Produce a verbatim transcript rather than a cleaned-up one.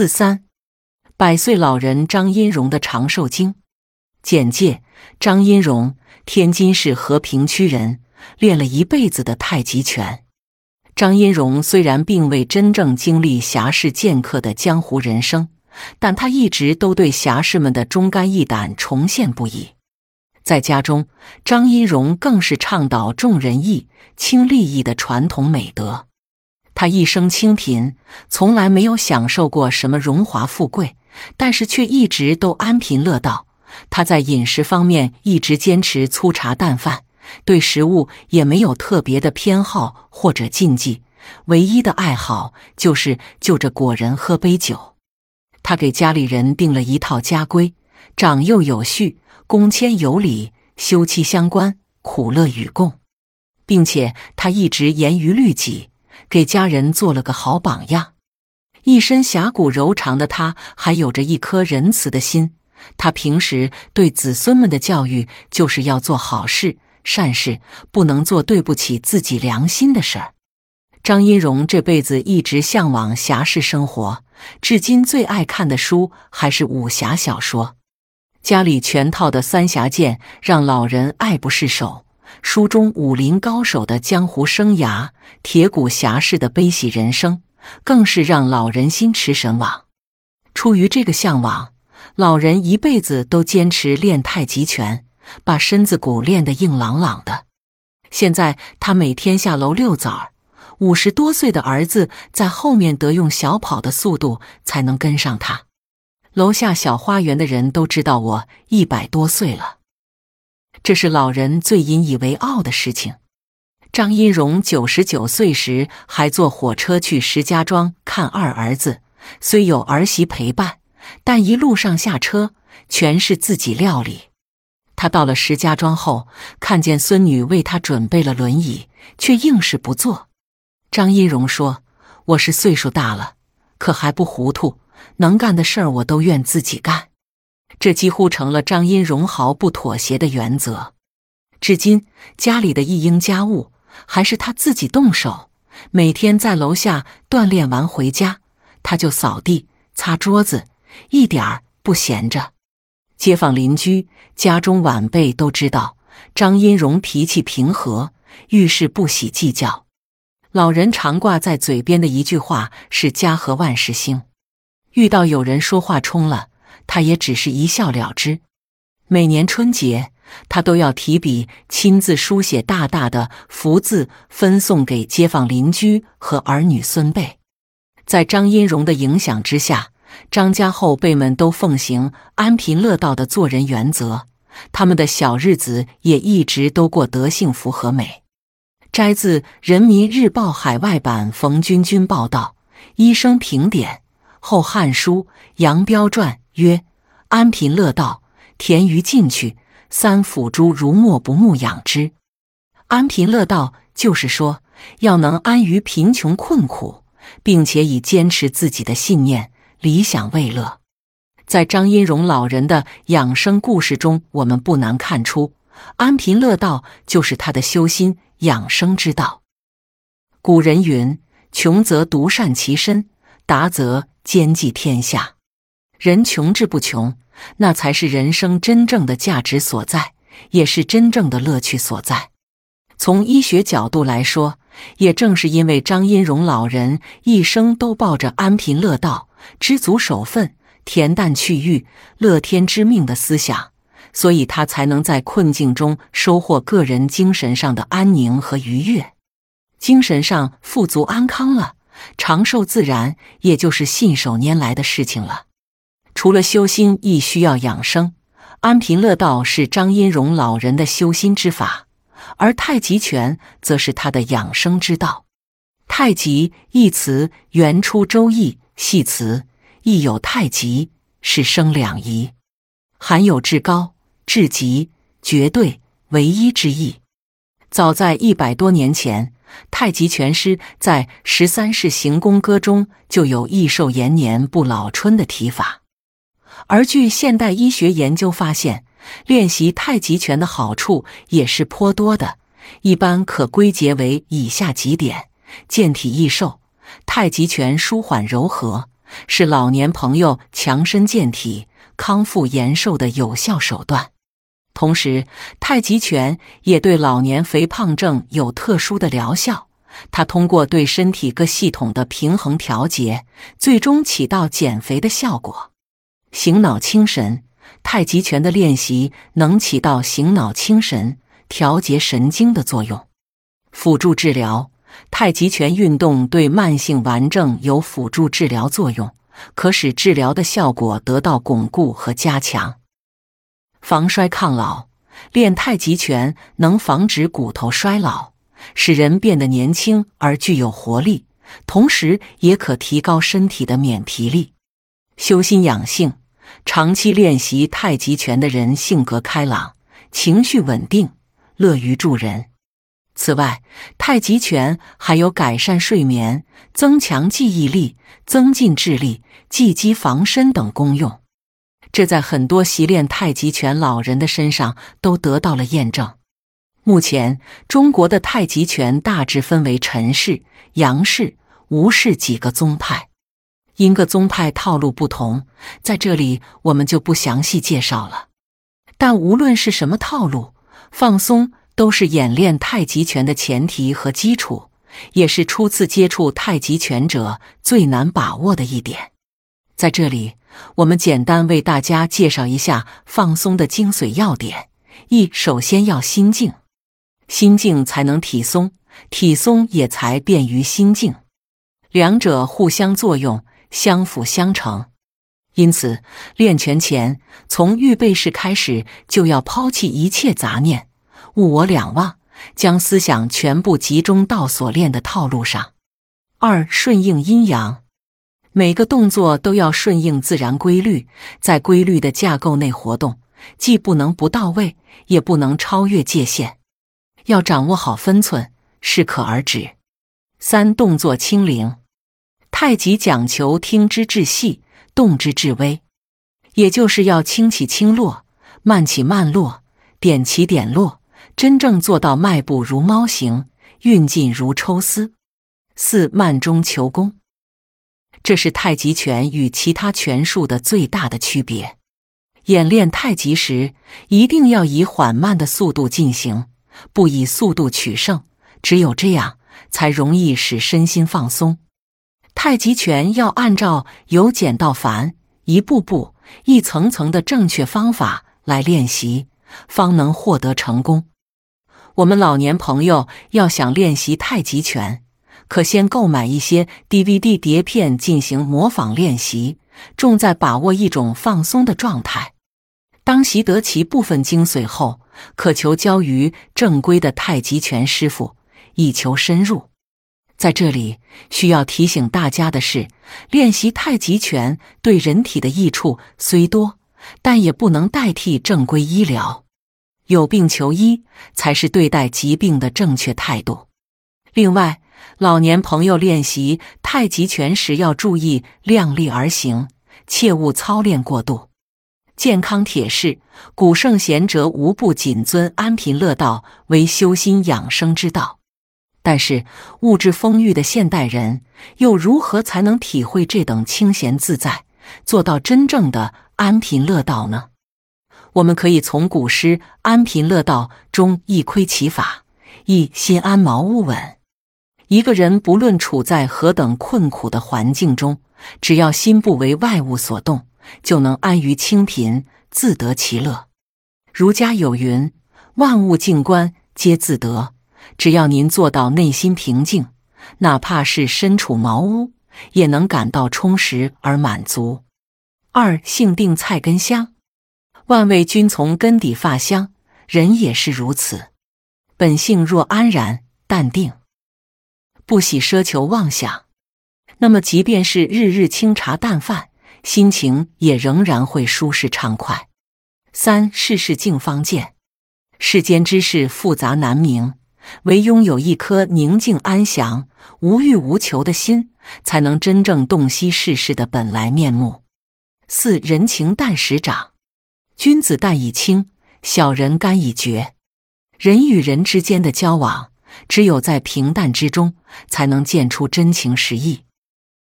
四三，百岁老人张荫荣的长寿经。简介：张荫荣，天津市和平区人，练了一辈子的太极拳。张荫荣虽然并未真正经历侠士剑客的江湖人生，但他一直都对侠士们的忠肝义胆崇羡不已。在家中，张荫荣更是倡导重仁义、轻利益的传统美德。他一生清贫，从来没有享受过什么荣华富贵，但是却一直都安贫乐道。他在饮食方面一直坚持粗茶淡饭，对食物也没有特别的偏好或者禁忌，唯一的爱好就是就着果仁喝杯酒。他给家里人定了一套家规：长幼有序，公谦有礼，休戚相关，苦乐与共。并且他一直严于律己，给家人做了个好榜样。一身侠骨柔肠的他，还有着一颗仁慈的心。他平时对子孙们的教育就是要做好事善事，不能做对不起自己良心的事儿。张荫荣这辈子一直向往侠士生活，至今最爱看的书还是武侠小说。家里全套的三侠剑让老人爱不释手，书中武林高手的江湖生涯、铁骨侠士的悲喜人生，更是让老人心驰神往。出于这个向往，老人一辈子都坚持练太极拳，把身子骨练得硬朗朗的。现在他每天下楼遛崽儿，五十多岁的儿子在后面得用小跑的速度才能跟上他。楼下小花园的人都知道我一百多岁了。这是老人最引以为傲的事情。张荫荣九十九岁时还坐火车去石家庄看二儿子，虽有儿媳陪伴，但一路上下车全是自己料理。他到了石家庄后，看见孙女为他准备了轮椅，却硬是不坐。张荫荣说：“我是岁数大了，可还不糊涂，能干的事儿我都愿自己干。”这几乎成了张荫荣毫不妥协的原则。至今，家里的一应家务还是他自己动手。每天在楼下锻炼完回家，他就扫地、擦桌子，一点儿不闲着。街坊邻居、家中晚辈都知道，张荫荣脾气平和，遇事不喜计较。老人常挂在嘴边的一句话是“家和万事兴”。遇到有人说话冲了，他也只是一笑了之。每年春节，他都要提笔亲自书写大大的福字，分送给街坊邻居和儿女孙辈。在张荫荣的影响之下，张家后辈们都奉行安贫乐道的做人原则，他们的小日子也一直都过得幸福和美。摘自《人民日报》海外版冯军军报道，医生评点，后汉书杨彪传曰：“安贫乐道，田于进去，三辅诸如莫不牧养之。”安贫乐道就是说，要能安于贫穷困苦，并且以坚持自己的信念理想为乐。在张荫荣老人的养生故事中，我们不难看出，安贫乐道就是他的修心养生之道。古人云：“穷则独善其身，达则兼济天下。”人穷志不穷，那才是人生真正的价值所在，也是真正的乐趣所在。从医学角度来说，也正是因为张荫荣老人一生都抱着安贫乐道、知足守分、恬淡去欲、乐天知命的思想，所以他才能在困境中收获个人精神上的安宁和愉悦。精神上富足安康了，长寿自然也就是信手拈来的事情了。除了修心，亦需要养生。安贫乐道是张荫荣老人的修心之法，而太极拳则是他的养生之道。太极一词原出周易系辞，亦有太极，是生两仪，含有至高、至极、绝对、唯一之意。早在一百多年前，太极拳师在《十三式行功歌》中就有“益寿延年不老春”的提法。而据现代医学研究发现，练习太极拳的好处也是颇多的，一般可归结为以下几点：健体益寿，太极拳舒缓柔和，是老年朋友强身健体、康复延寿的有效手段。同时，太极拳也对老年肥胖症有特殊的疗效。它通过对身体各系统的平衡调节，最终起到减肥的效果。醒脑清神，太极拳的练习能起到醒脑清神、调节神经的作用。辅助治疗，太极拳运动对慢性顽症有辅助治疗作用，可使治疗的效果得到巩固和加强。防衰抗老，练太极拳能防止骨头衰老，使人变得年轻而具有活力，同时也可提高身体的免疲力。修心养性，长期练习太极拳的人性格开朗，情绪稳定，乐于助人。此外，太极拳还有改善睡眠、增强记忆力、增进智力、济饥防身等功用。这在很多习练太极拳老人的身上都得到了验证。目前，中国的太极拳大致分为陈式、杨式、吴式几个宗派。因各宗派套路不同，在这里我们就不详细介绍了。但无论是什么套路，放松都是演练太极拳的前提和基础，也是初次接触太极拳者最难把握的一点。在这里，我们简单为大家介绍一下放松的精髓要点。一、首先要心静，心静才能体松，体松也才便于心静，两者互相作用，相辅相成。因此，练拳前，从预备式开始就要抛弃一切杂念、物我两忘，将思想全部集中到所练的套路上。二、顺应阴阳，每个动作都要顺应自然规律，在规律的架构内活动，既不能不到位，也不能超越界限，要掌握好分寸，适可而止。三、动作轻灵，太极讲求听之至细，动之至微，也就是要轻起轻落，慢起慢落，点起点落，真正做到迈步如猫行，运劲如抽丝。四、慢中求功，这是太极拳与其他拳术的最大的区别。演练太极时，一定要以缓慢的速度进行，不以速度取胜，只有这样才容易使身心放松。太极拳要按照由简到繁，一步步、一层层的正确方法来练习，方能获得成功。我们老年朋友要想练习太极拳，可先购买一些 D V D 碟片进行模仿练习，重在把握一种放松的状态。当习得其部分精髓后，可求教于正规的太极拳师傅，以求深入。在这里需要提醒大家的是，练习太极拳对人体的益处虽多，但也不能代替正规医疗。有病求医才是对待疾病的正确态度。另外，老年朋友练习太极拳时要注意量力而行，切勿操练过度。健康铁式，古圣贤哲无不谨遵安贫乐道为修心养生之道。但是，物质丰裕的现代人又如何才能体会这等清闲自在，做到真正的安贫乐道呢？我们可以从古诗《安贫乐道》中一窥其法，一心安茅屋稳。一个人不论处在何等困苦的环境中，只要心不为外物所动，就能安于清贫，自得其乐。儒家有云：“万物静观，皆自得。”只要您做到内心平静，哪怕是身处茅屋，也能感到充实而满足。二、性定菜根香，万味均从根底发香，人也是如此。本性若安然淡定，不喜奢求妄想，那么即便是日日清茶淡饭，心情也仍然会舒适畅快。三、世事静方见，世间之事复杂难明，唯拥有一颗宁静安详、无欲无求的心，才能真正洞悉世事的本来面目。四、人情淡时长，君子淡以清，小人干以绝。人与人之间的交往，只有在平淡之中，才能见出真情实意。